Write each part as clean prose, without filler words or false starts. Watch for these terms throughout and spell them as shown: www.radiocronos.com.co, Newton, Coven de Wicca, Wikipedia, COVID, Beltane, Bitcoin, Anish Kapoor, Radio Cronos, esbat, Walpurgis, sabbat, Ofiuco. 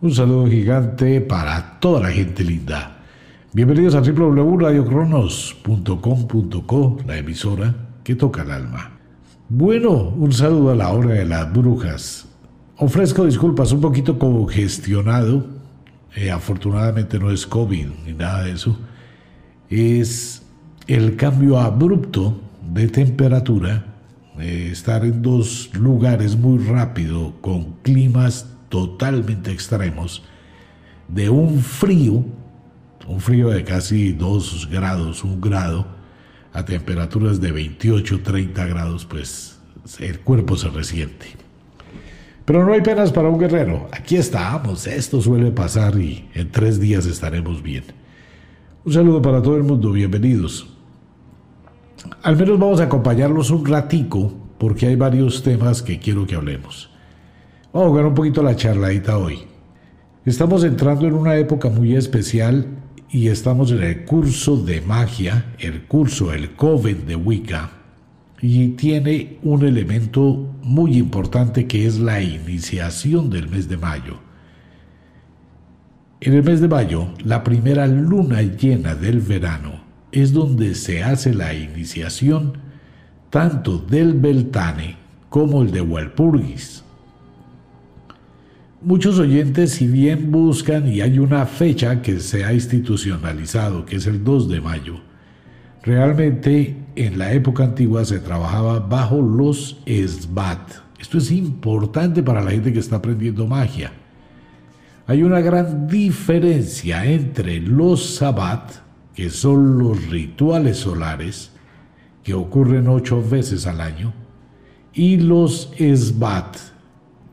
Un saludo gigante para toda la gente linda. Bienvenidos a www.radiocronos.com.co, la emisora que toca el alma. Bueno, un saludo a la hora de las brujas. Ofrezco disculpas, un poquito congestionado. Afortunadamente no es COVID ni nada de eso. Es el cambio abrupto de temperatura, estar en dos lugares muy rápido con climas totalmente extremos, de un frío de casi 2 grados, 1 grado, a temperaturas de 28, 30 grados, pues el cuerpo se resiente. Pero no hay penas para un guerrero. Aquí estamos, esto suele pasar y en 3 días estaremos bien. Un saludo para todo el mundo, bienvenidos. Al menos vamos a acompañarlos un ratico, porque hay varios temas que quiero que hablemos. Vamos a jugar un poquito la charladita hoy. Estamos entrando en una época muy especial y estamos en el curso de magia, el Coven de Wicca, y tiene un elemento muy importante que es la iniciación del mes de mayo. En el mes de mayo, la primera luna llena del verano es donde se hace la iniciación tanto del Beltane como el de Walpurgis. Muchos oyentes, si bien buscan, y hay una fecha que se ha institucionalizado, que es el 2 de mayo. Realmente, en la época antigua se trabajaba bajo los esbat. Esto es importante para la gente que está aprendiendo magia. Hay una gran diferencia entre los sabbat, que son los rituales solares, que ocurren 8 veces al año, y los esbat.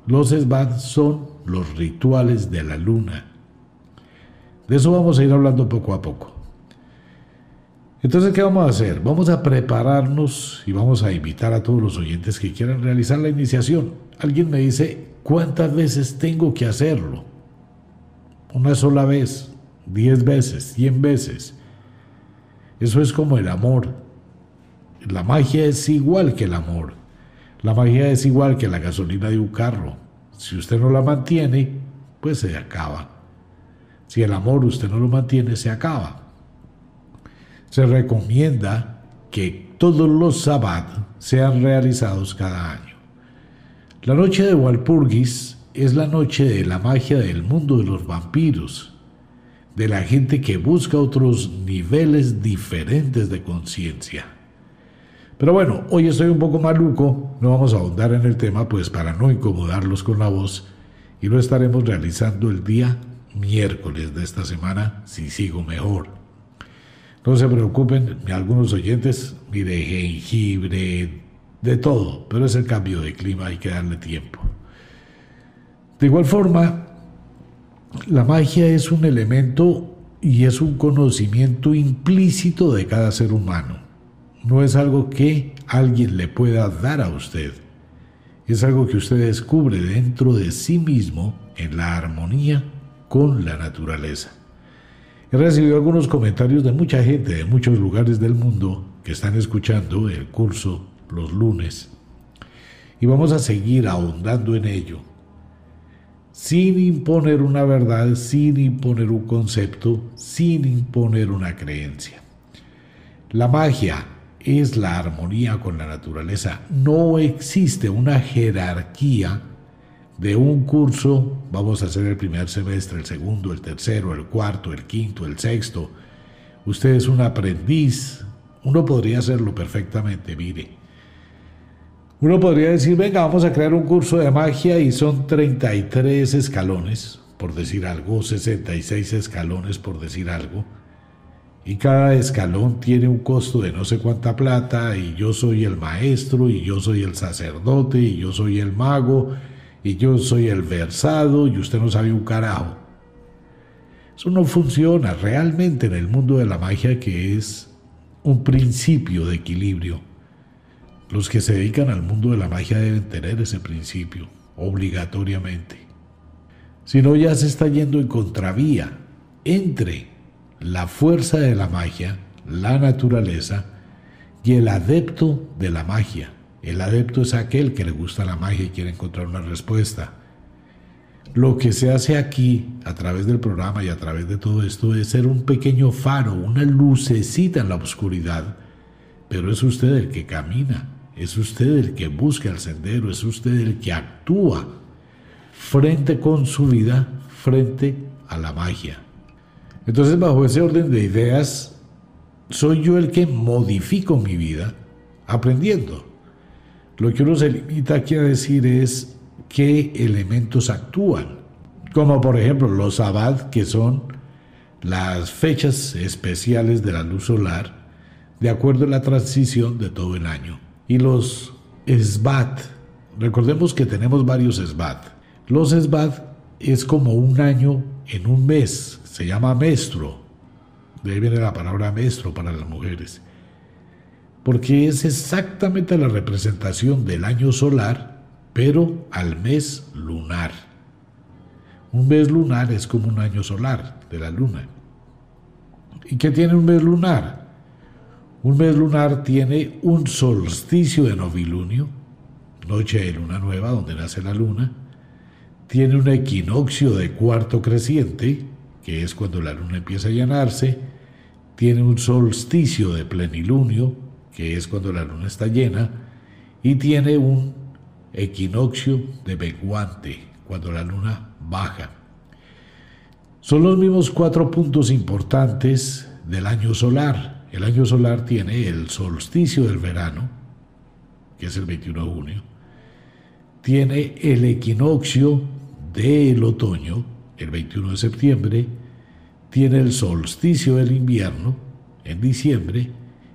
Los esbat son los rituales de la luna. De eso vamos a ir hablando poco a poco. Entonces, ¿qué vamos a hacer? Vamos a prepararnos y vamos a invitar a todos los oyentes que quieran realizar la iniciación. Alguien me dice, ¿cuántas veces tengo que hacerlo? Una sola vez, 10 veces, 100 veces. Eso es como el amor. La magia es igual que el amor. La magia es igual que la gasolina de un carro. Si usted no la mantiene, pues se acaba. Si el amor usted no lo mantiene, se acaba. Se recomienda que todos los sabbat sean realizados cada año. La noche de Walpurgis es la noche de la magia del mundo de los vampiros, de la gente que busca otros niveles diferentes de conciencia. Pero bueno, hoy estoy un poco maluco, no vamos a ahondar en el tema pues para no incomodarlos con la voz, y lo estaremos realizando el día miércoles de esta semana, si sigo mejor. No se preocupen, algunos oyentes, mire, jengibre, de todo, pero es el cambio de clima, hay que darle tiempo. De igual forma, la magia es un elemento y es un conocimiento implícito de cada ser humano. No es algo que alguien le pueda dar a usted. Es algo que usted descubre dentro de sí mismo en la armonía con la naturaleza. He recibido algunos comentarios de mucha gente de muchos lugares del mundo que están escuchando el curso los lunes. Y vamos a seguir ahondando en ello. Sin imponer una verdad, sin imponer un concepto, sin imponer una creencia. La magia es la armonía con la naturaleza. No existe una jerarquía de un curso, vamos a hacer el primer semestre, el segundo, el tercero, el cuarto, el quinto, el sexto. Usted es un aprendiz, uno podría hacerlo perfectamente, mire. Uno podría decir, venga, vamos a crear un curso de magia y son 33 escalones, por decir algo, 66 escalones, por decir algo. Y cada escalón tiene un costo de no sé cuánta plata, y yo soy el maestro, y yo soy el sacerdote, y yo soy el mago, y yo soy el versado, y usted no sabe un carajo. Eso no funciona realmente en el mundo de la magia, que es un principio de equilibrio. Los que se dedican al mundo de la magia deben tener ese principio, obligatoriamente. Si no, ya se está yendo en contravía entre la fuerza de la magia, la naturaleza y el adepto de la magia. El adepto es aquel que le gusta la magia y quiere encontrar una respuesta. Lo que se hace aquí, a través del programa y a través de todo esto, es ser un pequeño faro, una lucecita en la oscuridad. Pero es usted el que camina, es usted el que busca el sendero, es usted el que actúa frente con su vida, frente a la magia. Entonces, bajo ese orden de ideas, soy yo el que modifico mi vida aprendiendo. Lo que uno se limita aquí a decir es qué elementos actúan, como por ejemplo los sabbat, que son las fechas especiales de la luz solar de acuerdo a la transición de todo el año, y los esbat. Recordemos que tenemos varios esbat. Los esbat es como un año en un mes, se llama menstruo, de ahí viene la palabra menstruo para las mujeres, porque es exactamente la representación del año solar pero al mes lunar. Un mes lunar es como un año solar de la luna. ¿Y qué tiene un mes lunar? Un mes lunar tiene un solsticio de novilunio, noche de luna nueva donde nace la luna, tiene un equinoccio de cuarto creciente, que es cuando la luna empieza a llenarse, tiene un solsticio de plenilunio, que es cuando la luna está llena, y tiene un equinoccio de menguante, cuando la luna baja. Son los mismos 4 puntos importantes del año solar. El año solar tiene el solsticio del verano, que es el 21 de junio, tiene el equinoccio del otoño, el 21 de septiembre, tiene el solsticio del invierno, en diciembre,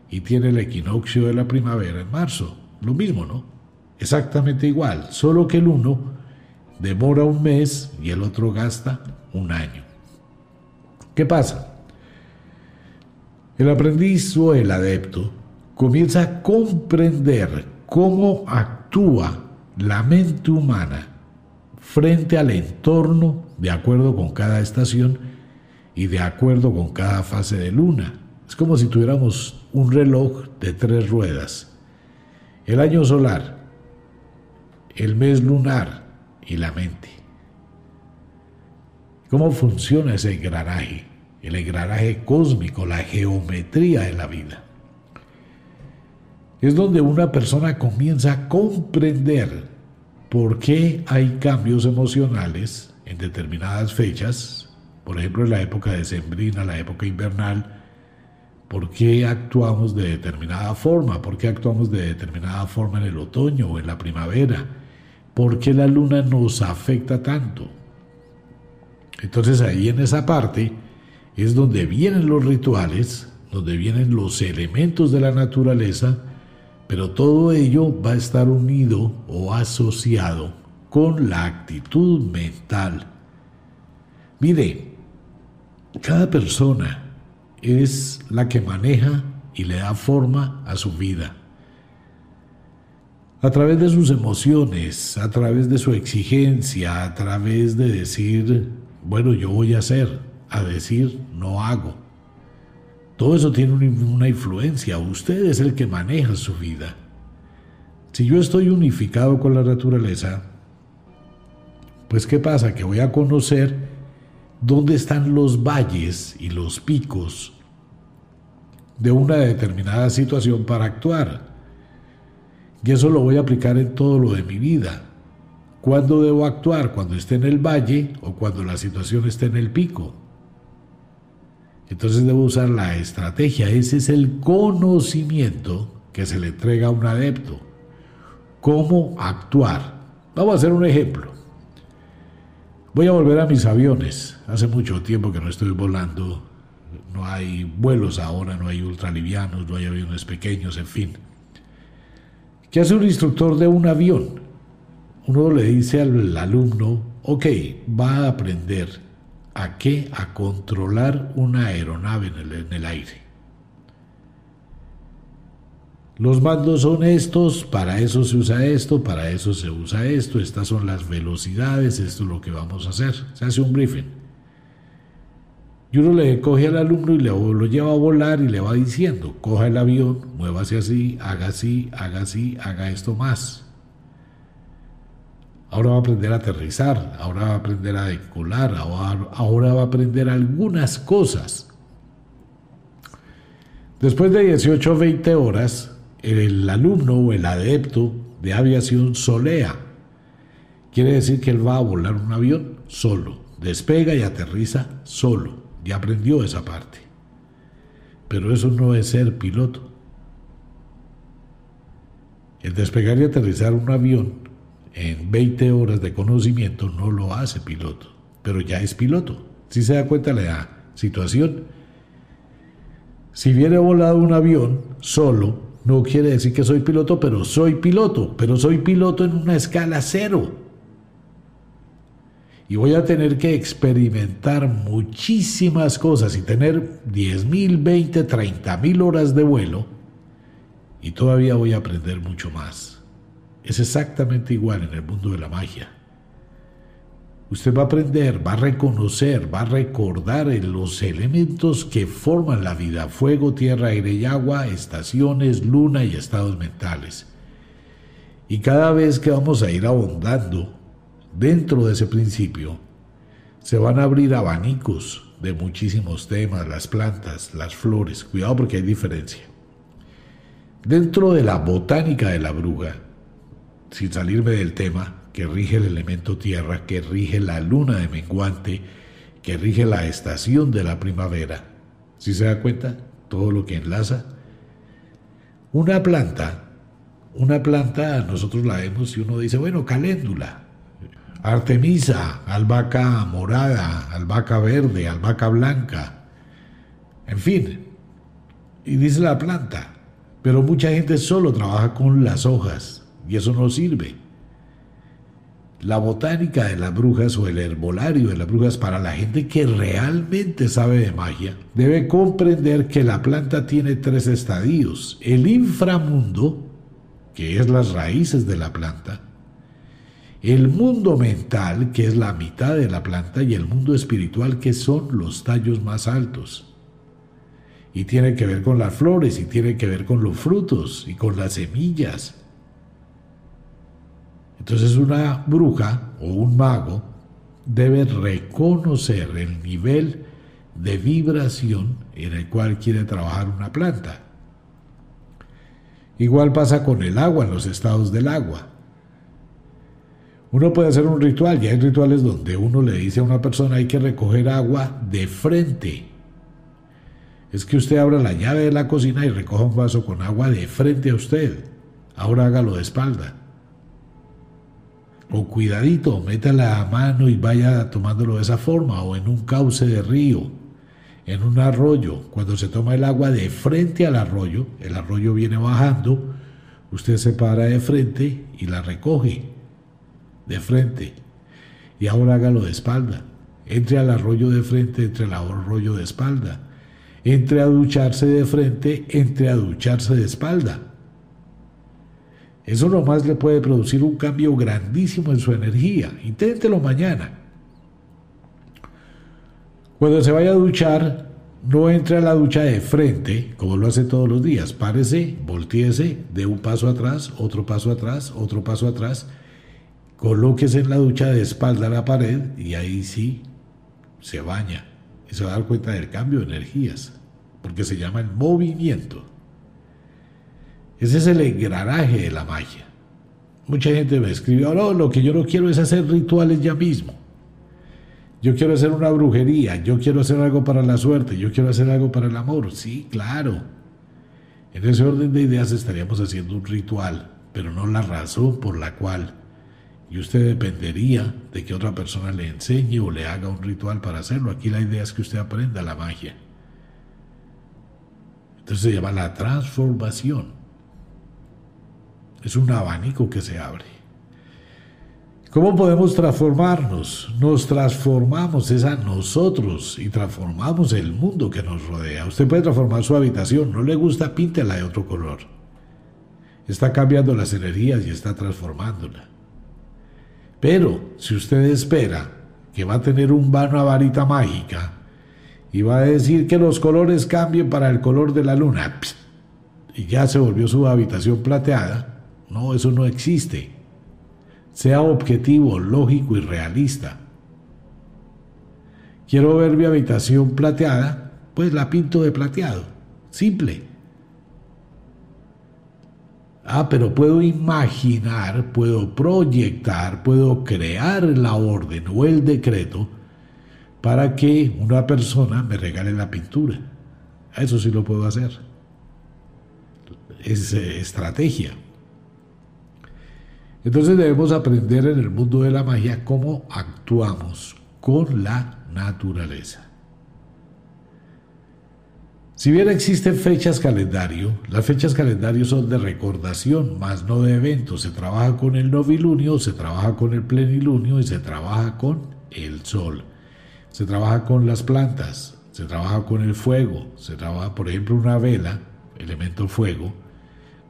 y tiene el equinoccio de la primavera, en marzo. Lo mismo, ¿no? Exactamente igual, solo que el uno demora un mes y el otro gasta un año. ¿Qué pasa? El aprendiz o el adepto comienza a comprender cómo actúa la mente humana frente al entorno de acuerdo con cada estación y de acuerdo con cada fase de luna. Es como si tuviéramos un reloj de 3 ruedas. El año solar, el mes lunar y la mente. ¿Cómo funciona ese engranaje? El engranaje cósmico, la geometría de la vida. Es donde una persona comienza a comprender por qué hay cambios emocionales en determinadas fechas, por ejemplo en la época decembrina, la época invernal, por qué actuamos de determinada forma, por qué actuamos de determinada forma en el otoño o en la primavera, ¿por qué la luna nos afecta tanto? Entonces ahí en esa parte es donde vienen los rituales, donde vienen los elementos de la naturaleza, pero todo ello va a estar unido o asociado con la actitud mental. Mire, cada persona es la que maneja y le da forma a su vida. A través de sus emociones, a través de su exigencia, a través de decir, bueno, yo voy a hacer, a decir, no hago. Todo eso tiene una influencia. Usted es el que maneja su vida. Si yo estoy unificado con la naturaleza, pues ¿qué pasa? Que voy a conocer dónde están los valles y los picos de una determinada situación para actuar. Y eso lo voy a aplicar en todo lo de mi vida. ¿Cuándo debo actuar? ¿Cuando esté en el valle o cuando la situación esté en el pico? Entonces debo usar la estrategia. Ese es el conocimiento que se le entrega a un adepto. ¿Cómo actuar? Vamos a hacer un ejemplo. Voy a volver a mis aviones. Hace mucho tiempo que no estoy volando. No hay vuelos ahora, no hay ultralivianos, no hay aviones pequeños, en fin. ¿Qué hace un instructor de un avión? Uno le dice al alumno, ok, va a aprender a qué, a controlar una aeronave en el aire. Los mandos son estos, para eso se usa esto, para eso se usa esto, estas son las velocidades, esto es lo que vamos a hacer. Se hace un briefing. Y uno le coge al alumno y lo lleva a volar y le va diciendo, coja el avión, muévase así, haga esto más. Ahora va a aprender a aterrizar, ahora va a aprender a decolar, ahora va a aprender algunas cosas. Después de 18 o 20 horas, el alumno o el adepto de aviación solea. Quiere decir que él va a volar un avión solo, despega y aterriza solo. Ya aprendió esa parte. Pero eso no es ser piloto. El despegar y aterrizar un avión en 20 horas de conocimiento no lo hace piloto, pero ya es piloto. Si se da cuenta de la situación, si viene volado un avión solo, no quiere decir que soy piloto, pero soy piloto, en una escala cero. Y voy a tener que experimentar muchísimas cosas y tener 10.000, 20, 30.000 horas de vuelo y todavía voy a aprender mucho más. Es exactamente igual en el mundo de la magia. Usted va a aprender, va a reconocer, va a recordar los elementos que forman la vida: fuego, tierra, aire y agua, estaciones, luna y estados mentales. Y cada vez que vamos a ir abundando dentro de ese principio, se van a abrir abanicos de muchísimos temas, las plantas, las flores. Cuidado porque hay diferencia. Dentro de la botánica de la bruja, sin salirme del tema, que rige el elemento tierra, que rige la luna de menguante, que rige la estación de la primavera. ¿Sí se da cuenta? Todo lo que enlaza. Una planta nosotros la vemos y uno dice, bueno, caléndula, artemisa, albahaca morada, albahaca verde, albahaca blanca, en fin. Y dice la planta, pero mucha gente solo trabaja con las hojas. Y eso no sirve. La botánica de las brujas o el herbolario de las brujas, para la gente que realmente sabe de magia, debe comprender que la planta tiene 3 estadios: el inframundo, que es las raíces de la planta, el mundo mental, que es la mitad de la planta, y el mundo espiritual, que son los tallos más altos. Y tiene que ver con las flores, y tiene que ver con los frutos y con las semillas. Entonces una bruja o un mago debe reconocer el nivel de vibración en el cual quiere trabajar una planta. Igual pasa con el agua, en los estados del agua. Uno puede hacer un ritual, y hay rituales donde uno le dice a una persona: hay que recoger agua de frente. Es que usted abra la llave de la cocina y recoja un vaso con agua de frente a usted. Ahora hágalo de espalda. O cuidadito, meta la mano y vaya tomándolo de esa forma, o en un cauce de río, en un arroyo. Cuando se toma el agua de frente al arroyo, el arroyo viene bajando, usted se para de frente y la recoge de frente. Y ahora hágalo de espalda. Entre al arroyo de frente, entre al arroyo de espalda. Entre a ducharse de frente, entre a ducharse de espalda. Eso nomás le puede producir un cambio grandísimo en su energía. Inténtelo mañana. Cuando se vaya a duchar, no entre a la ducha de frente, como lo hace todos los días. Párese, voltíese, dé un paso atrás, otro paso atrás, otro paso atrás. Colóquese en la ducha de espalda a la pared y ahí sí se baña. Y se va a dar cuenta del cambio de energías, porque se llama el movimiento. Ese es el engranaje de la magia. Mucha gente me escribe: oh, no, lo que yo no quiero es hacer rituales ya mismo. Yo quiero hacer una brujería, yo quiero hacer algo para la suerte, yo quiero hacer algo para el amor. Sí, claro. En ese orden de ideas estaríamos haciendo un ritual, pero no la razón por la cual. Y usted dependería de que otra persona le enseñe o le haga un ritual para hacerlo. Aquí la idea es que usted aprenda la magia. Entonces se llama la transformación. Es un abanico que se abre. ¿Cómo podemos transformarnos? Nos transformamos es a nosotros y transformamos el mundo que nos rodea. Usted puede transformar su habitación. No le gusta, píntela de otro color. Está cambiando las energías y está transformándola. Pero si usted espera que va a tener una varita mágica y va a decir que los colores cambien para el color de la luna, pss, y ya se volvió su habitación plateada, no, eso no existe. sea objetivo, lógico y realista. Quiero ver mi habitación plateada, pues la pinto de plateado, simple. Ah, pero puedo imaginar, puedo proyectar, puedo crear la orden o el decreto para que una persona me regale la pintura. Eso sí lo puedo hacer. Es estrategia. Entonces debemos aprender en el mundo de la magia cómo actuamos con la naturaleza. Si bien existen fechas calendario, las fechas calendario son de recordación, más no de eventos. Se trabaja con el novilunio, se trabaja con el plenilunio y se trabaja con el sol. Se trabaja con las plantas, se trabaja con el fuego, se trabaja, por ejemplo, una vela, elemento fuego,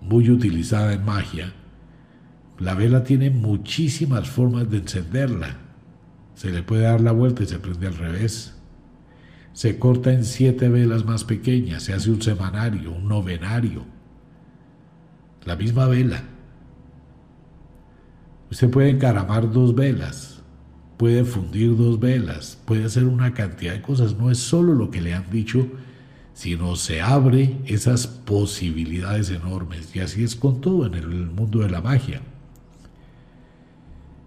muy utilizada en magia. La vela tiene muchísimas formas de encenderla. Se le puede dar la vuelta y se prende al revés. Se corta en 7 velas más pequeñas, se hace un semanario, un novenario. La misma vela. Usted puede encaramar 2 velas, puede fundir 2 velas, puede hacer una cantidad de cosas. No es solo lo que le han dicho, sino se abre esas posibilidades enormes. Y así es con todo en el mundo de la magia.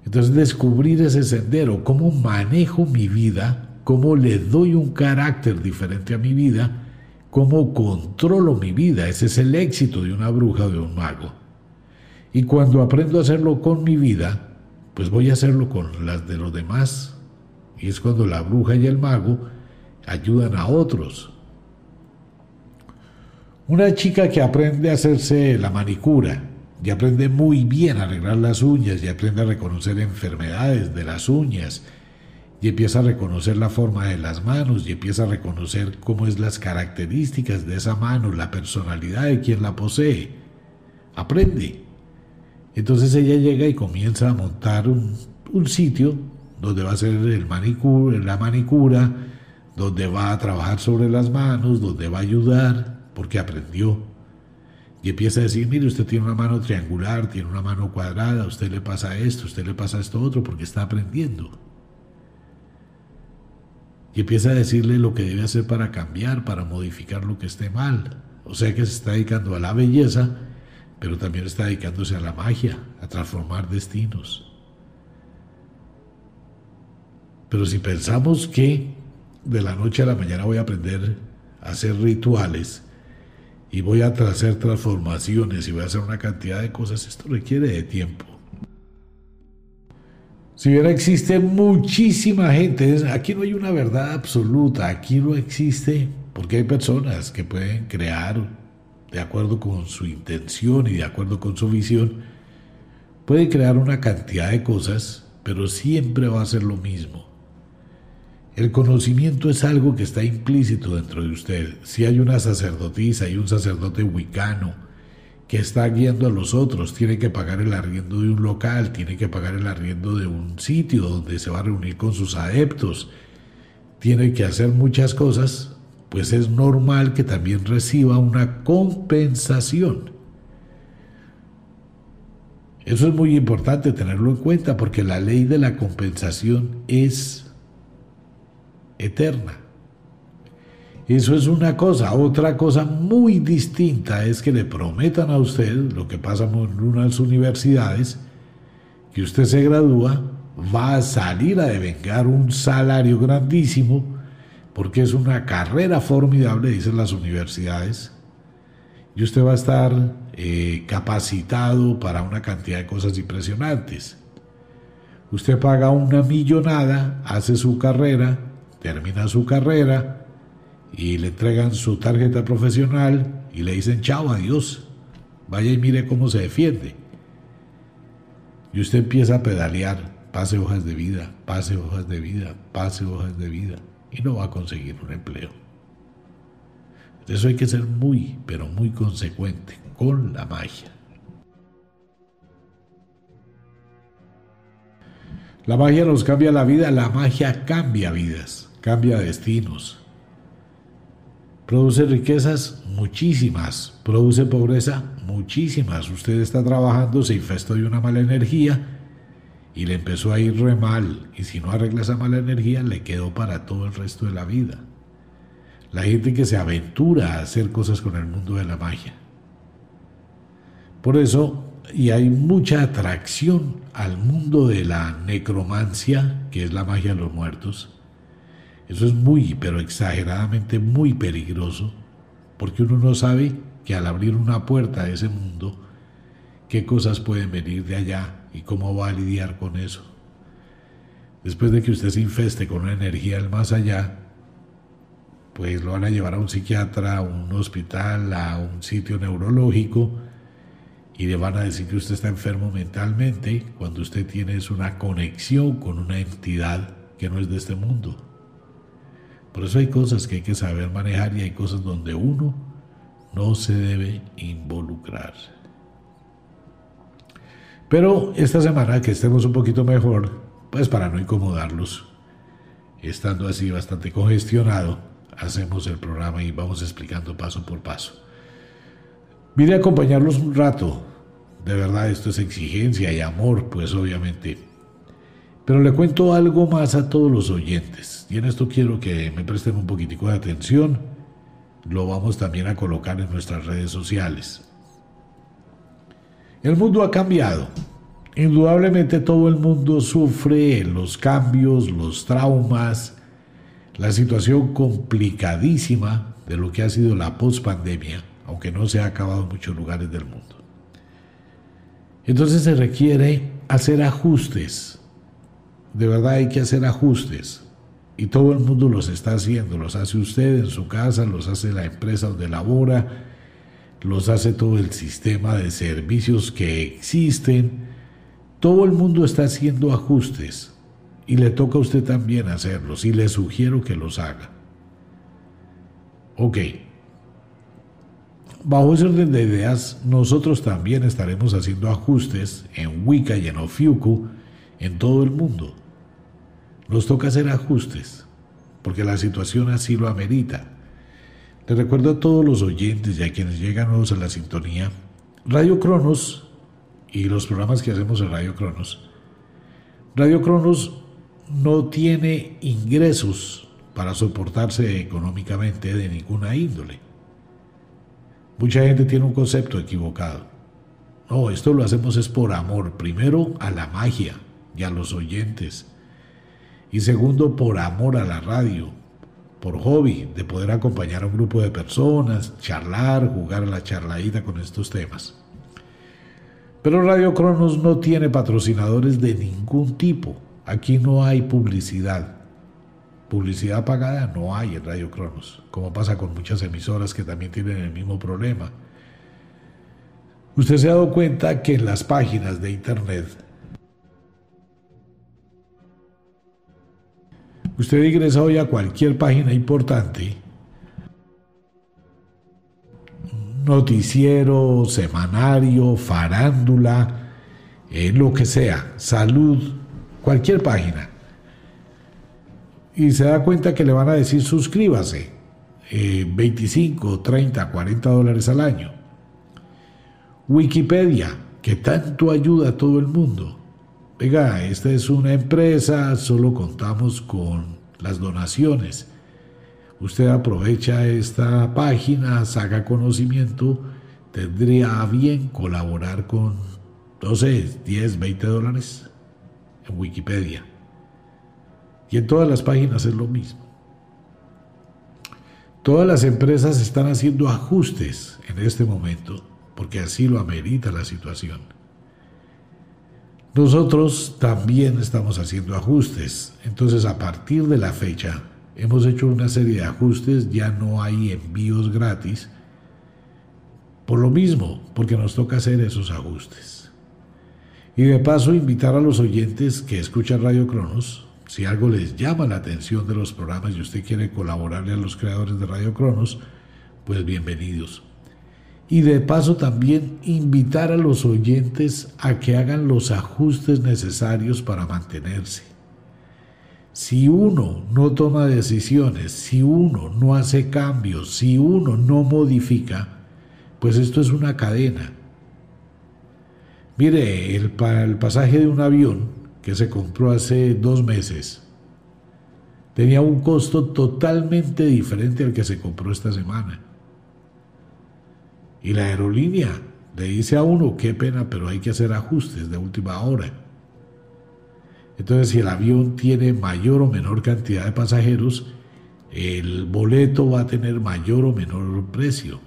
Entonces descubrir ese sendero, cómo manejo mi vida, cómo le doy un carácter diferente a mi vida, cómo controlo mi vida. Ese es el éxito de una bruja, de un mago. Y cuando aprendo a hacerlo con mi vida, pues voy a hacerlo con las de los demás. Y es cuando la bruja y el mago ayudan a otros. Una chica que aprende a hacerse la manicura, y aprende muy bien a arreglar las uñas, y aprende a reconocer enfermedades de las uñas, y empieza a reconocer la forma de las manos, y empieza a reconocer cómo es las características de esa mano, la personalidad de quien la posee. Aprende. Entonces ella llega y comienza a montar un sitio donde va a hacer la manicura, donde va a trabajar sobre las manos, donde va a ayudar, porque aprendió. Y empieza a decir, mire, usted tiene una mano triangular, tiene una mano cuadrada, usted le pasa esto, usted le pasa esto otro, porque está aprendiendo. Y empieza a decirle lo que debe hacer para cambiar, para modificar lo que esté mal. O sea que se está dedicando a la belleza, pero también está dedicándose a la magia, a transformar destinos. Pero si pensamos que de la noche a la mañana voy a aprender a hacer rituales y voy a hacer transformaciones y voy a hacer una cantidad de cosas, esto requiere de tiempo. Si bien existe muchísima gente, aquí no hay una verdad absoluta, aquí no existe, porque hay personas que pueden crear de acuerdo con su intención y de acuerdo con su visión, pueden crear una cantidad de cosas, pero siempre va a ser lo mismo. El conocimiento es algo que está implícito dentro de usted. Si hay una sacerdotisa y un sacerdote wiccano que está guiando a los otros, tiene que pagar el arriendo de un local, tiene que pagar el arriendo de un sitio donde se va a reunir con sus adeptos, tiene que hacer muchas cosas, pues es normal que también reciba una compensación. Eso es muy importante tenerlo en cuenta, porque la ley de la compensación es eterna. Eso es una cosa. Otra cosa muy distinta es que le prometan a usted, lo que pasa en unas universidades, que usted se gradúa, va a salir a devengar un salario grandísimo, porque es una carrera formidable, dicen las universidades, y usted va a estar capacitado para una cantidad de cosas impresionantes. Usted paga una millonada, hace su carrera, termina su carrera, y le entregan su tarjeta profesional y le dicen chao, adiós, vaya y mire cómo se defiende. Y usted empieza a pedalear, pase hojas de vida, pase hojas de vida, pase hojas de vida, y no va a conseguir un empleo. De eso hay que ser muy, pero muy consecuente con la magia. La magia nos cambia la vida, la magia cambia vidas, cambia destinos. Produce riquezas muchísimas, produce pobreza muchísimas. Usted está trabajando, se infestó de una mala energía y le empezó a ir re mal, y si no arregla esa mala energía le quedó para todo el resto de la vida. La gente que se aventura a hacer cosas con el mundo de la magia. Por eso, y hay mucha atracción al mundo de la necromancia, que es la magia de los muertos. Eso es muy, pero exageradamente muy peligroso, porque uno no sabe que al abrir una puerta a ese mundo, qué cosas pueden venir de allá y cómo va a lidiar con eso. Después de que usted se infeste con una energía del más allá, pues lo van a llevar a un psiquiatra, a un hospital, a un sitio neurológico, y le van a decir que usted está enfermo mentalmente, cuando usted tiene es una conexión con una entidad que no es de este mundo. Por eso hay cosas que hay que saber manejar, y hay cosas donde uno no se debe involucrar. Pero esta semana que estemos un poquito mejor, pues para no incomodarlos, estando así bastante congestionado, hacemos el programa y vamos explicando paso por paso. Vine a acompañarlos un rato, de verdad esto es exigencia y amor, pues obviamente. Pero le cuento algo más a todos los oyentes, y en esto quiero que me presten un poquitico de atención. Lo vamos también a colocar en nuestras redes sociales. El mundo ha cambiado. Indudablemente todo el mundo sufre los cambios, los traumas, la situación complicadísima de lo que ha sido la pospandemia, aunque no se ha acabado en muchos lugares del mundo. Entonces se requiere hacer ajustes. De verdad hay que hacer ajustes. Y todo el mundo los está haciendo. Los hace usted en su casa, los hace la empresa donde labora, los hace todo el sistema de servicios que existen. Todo el mundo está haciendo ajustes. Y le toca a usted también hacerlos. Y le sugiero que los haga. Ok. Bajo ese orden de ideas, nosotros también estaremos haciendo ajustes en Wicca y en Ofiuco en todo el mundo. Nos toca hacer ajustes, porque la situación así lo amerita. Les recuerdo a todos los oyentes y a quienes llegan nuevos a la sintonía, Radio Cronos y los programas que hacemos en Radio Cronos. Radio Cronos no tiene ingresos para soportarse económicamente de ninguna índole. Mucha gente tiene un concepto equivocado. No, esto lo hacemos es por amor. Primero, a la magia y a los oyentes. Y segundo, por amor a la radio. Por hobby, de poder acompañar a un grupo de personas, charlar, jugar a la charladita con estos temas. Pero Radio Cronos no tiene patrocinadores de ningún tipo. Aquí no hay publicidad. Publicidad pagada no hay en Radio Cronos, como pasa con muchas emisoras que también tienen el mismo problema. Usted se ha dado cuenta que en las páginas de internet usted ingresa hoy a cualquier página importante, noticiero, semanario, farándula, lo que sea, salud, cualquier página. Y se da cuenta que le van a decir suscríbase, 25, 30, 40 dólares al año. Wikipedia, que tanto ayuda a todo el mundo. Venga, esta es una empresa, solo contamos con las donaciones. Usted aprovecha esta página, saca conocimiento, tendría a bien colaborar con, no sé, 10, 20 dólares en Wikipedia. Y en todas las páginas es lo mismo. Todas las empresas están haciendo ajustes en este momento, porque así lo amerita la situación. Nosotros también estamos haciendo ajustes. Entonces, a partir de la fecha, hemos hecho una serie de ajustes. Ya no hay envíos gratis. Por lo mismo, porque nos toca hacer esos ajustes. Y de paso, invitar a los oyentes que escuchan Radio Cronos. Si algo les llama la atención de los programas y usted quiere colaborarle a los creadores de Radio Cronos, pues bienvenidos. Y de paso también invitar a los oyentes a que hagan los ajustes necesarios para mantenerse. Si uno no toma decisiones, si uno no hace cambios, si uno no modifica, pues esto es una cadena. Mire, el pasaje de un avión que se compró hace 2 meses. Tenía un costo totalmente diferente al que se compró esta semana. Y la aerolínea le dice a uno, qué pena, pero hay que hacer ajustes de última hora. Entonces, si el avión tiene mayor o menor cantidad de pasajeros, el boleto va a tener mayor o menor precio.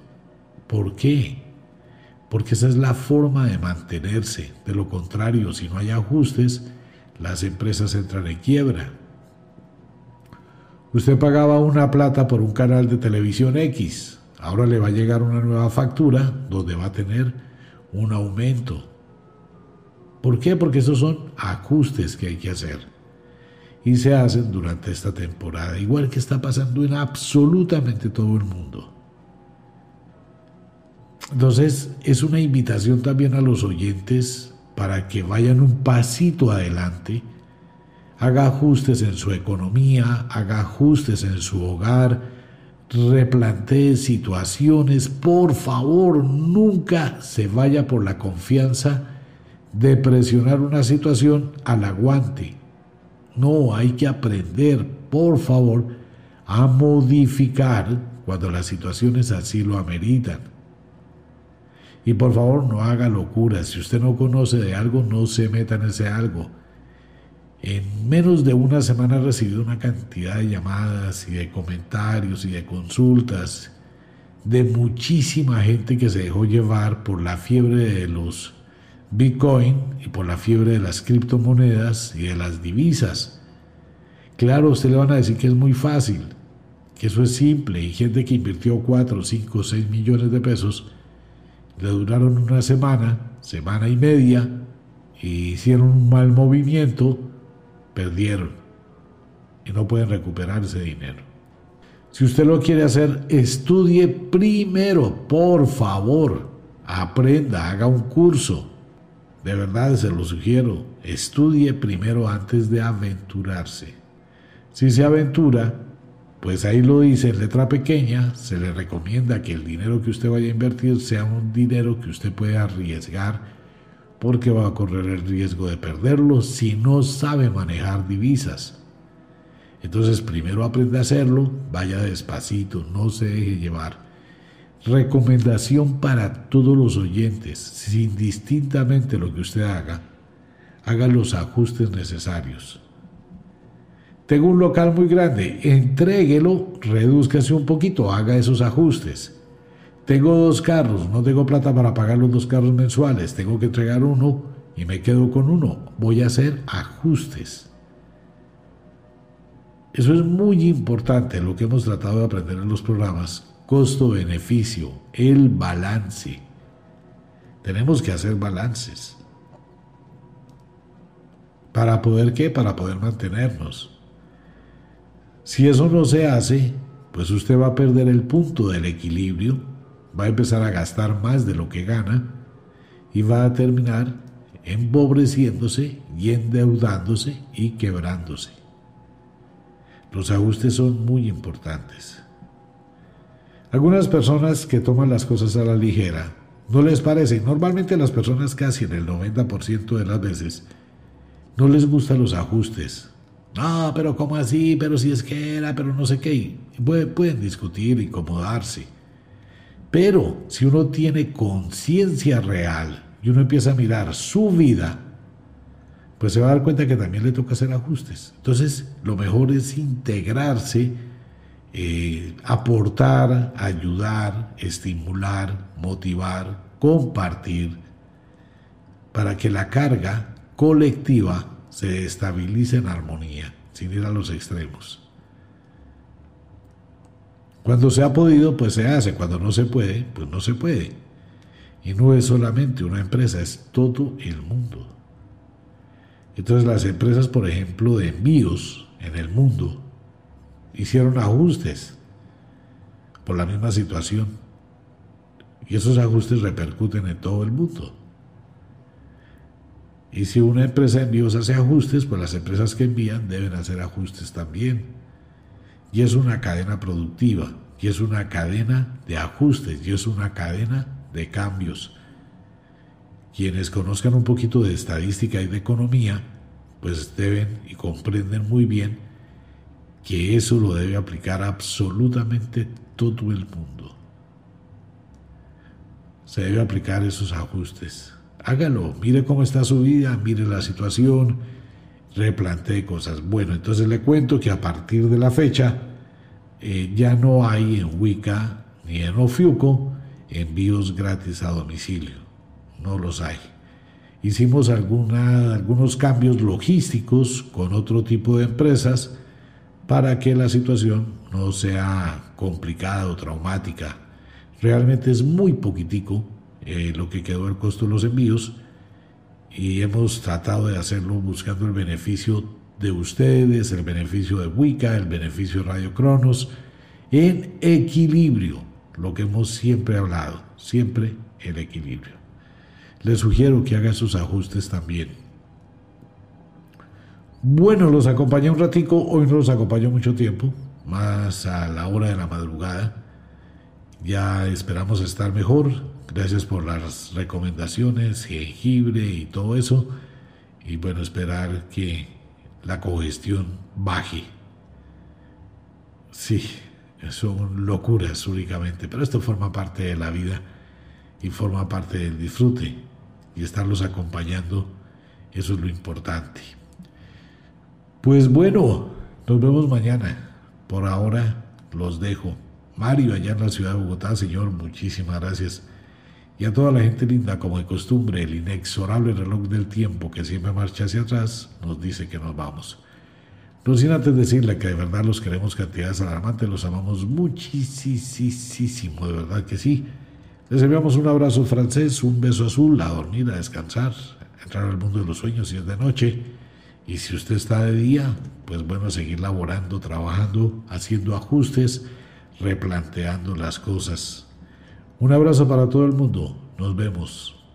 ¿Por qué? Porque esa es la forma de mantenerse. De lo contrario, si no hay ajustes, las empresas entran en quiebra. Usted pagaba una plata por un canal de televisión X. Ahora le va a llegar una nueva factura donde va a tener un aumento. ¿Por qué? Porque esos son ajustes que hay que hacer. Y se hacen durante esta temporada. Igual que está pasando en absolutamente todo el mundo. Entonces, es una invitación también a los oyentes para que vayan un pasito adelante, haga ajustes en su economía, haga ajustes en su hogar, replantee situaciones. Por favor, nunca se vaya por la confianza de presionar una situación al aguante. No, hay que aprender, por favor, a modificar cuando las situaciones así lo ameritan. Y por favor, no haga locuras. Si usted no conoce de algo, no se meta en ese algo. En menos de una semana he recibido una cantidad de llamadas y de comentarios y de consultas de muchísima gente que se dejó llevar por la fiebre de los Bitcoin y por la fiebre de las criptomonedas y de las divisas. Claro, a usted le van a decir que es muy fácil, que eso es simple. Y gente que invirtió 4, 5, 6 millones de pesos le duraron una semana, semana y media, e hicieron un mal movimiento, perdieron y no pueden recuperar ese dinero. Si usted lo quiere hacer, estudie primero, por favor, aprenda, haga un curso. De verdad, se lo sugiero, estudie primero antes de aventurarse. Si se aventura, pues ahí lo dice en letra pequeña, se le recomienda que el dinero que usted vaya a invertir sea un dinero que usted pueda arriesgar, porque va a correr el riesgo de perderlo si no sabe manejar divisas. Entonces, primero aprende a hacerlo, vaya despacito, no se deje llevar. Recomendación para todos los oyentes, sin distintamente lo que usted haga, haga los ajustes necesarios. Tengo un local muy grande, entréguelo, redúzcase un poquito, haga esos ajustes. Tengo 2 carros, no tengo plata para pagar los 2 carros mensuales, tengo que entregar uno y me quedo con uno. Voy a hacer ajustes. Eso es muy importante, lo que hemos tratado de aprender en los programas. Costo-beneficio, el balance. Tenemos que hacer balances. ¿Para poder qué? Para poder mantenernos. Si eso no se hace, pues usted va a perder el punto del equilibrio, va a empezar a gastar más de lo que gana y va a terminar empobreciéndose y endeudándose y quebrándose. Los ajustes son muy importantes. Algunas personas que toman las cosas a la ligera no les parece. Normalmente las personas, casi en el 90% de las veces, no les gustan los ajustes. No, pero ¿cómo así? Pero si es que era, pero no sé qué. Y pueden discutir, incomodarse. Pero si uno tiene conciencia real y uno empieza a mirar su vida, pues se va a dar cuenta que también le toca hacer ajustes. Entonces, lo mejor es integrarse, aportar, ayudar, estimular, motivar, compartir, para que la carga colectiva se estabiliza en armonía, sin ir a los extremos. Cuando se ha podido, pues se hace. Cuando no se puede, pues no se puede. Y no es solamente una empresa, es todo el mundo. Entonces, las empresas, por ejemplo, de envíos en el mundo, hicieron ajustes por la misma situación. Y esos ajustes repercuten en todo el mundo. Y si una empresa de envíos hace ajustes, pues las empresas que envían deben hacer ajustes también. Y es una cadena productiva, y es una cadena de ajustes, y es una cadena de cambios. Quienes conozcan un poquito de estadística y de economía, pues deben y comprenden muy bien que eso lo debe aplicar absolutamente todo el mundo. Se debe aplicar esos ajustes. Hágalo, mire cómo está su vida, mire la situación, replantee cosas. Bueno, entonces le cuento que a partir de la fecha ya no hay en Wicca ni en Ofiuco envíos gratis a domicilio, no los hay. Hicimos algunos cambios logísticos con otro tipo de empresas para que la situación no sea complicada o traumática. Realmente es muy poquitico lo que quedó el costo de los envíos y hemos tratado de hacerlo buscando el beneficio de ustedes, el beneficio de Wicca, el beneficio de Radio Cronos, en equilibrio, lo que hemos siempre hablado, siempre el equilibrio. Les sugiero que hagan sus ajustes también. Bueno, los acompañé un ratico, hoy no los acompañó mucho tiempo, más a la hora de la madrugada. Ya esperamos estar mejor, gracias por las recomendaciones, jengibre y todo eso. Y bueno, esperar que la congestión baje. Sí, son locuras únicamente, pero esto forma parte de la vida y forma parte del disfrute, y estarlos acompañando, eso es lo importante. Pues bueno, nos vemos mañana. Por ahora los dejo. Mario allá en la ciudad de Bogotá, señor, muchísimas gracias. Y a toda la gente linda, como de costumbre, el inexorable reloj del tiempo que siempre marcha hacia atrás nos dice que nos vamos. No sin antes decirle que de verdad los queremos cantidades alarmantes, los amamos muchísimo, de verdad que sí. Les enviamos un abrazo francés, un beso azul, a dormir, a descansar, a entrar al mundo de los sueños si es de noche. Y si usted está de día, pues bueno, seguir laborando, trabajando, haciendo ajustes, replanteando las cosas. Un abrazo para todo el mundo. Nos vemos.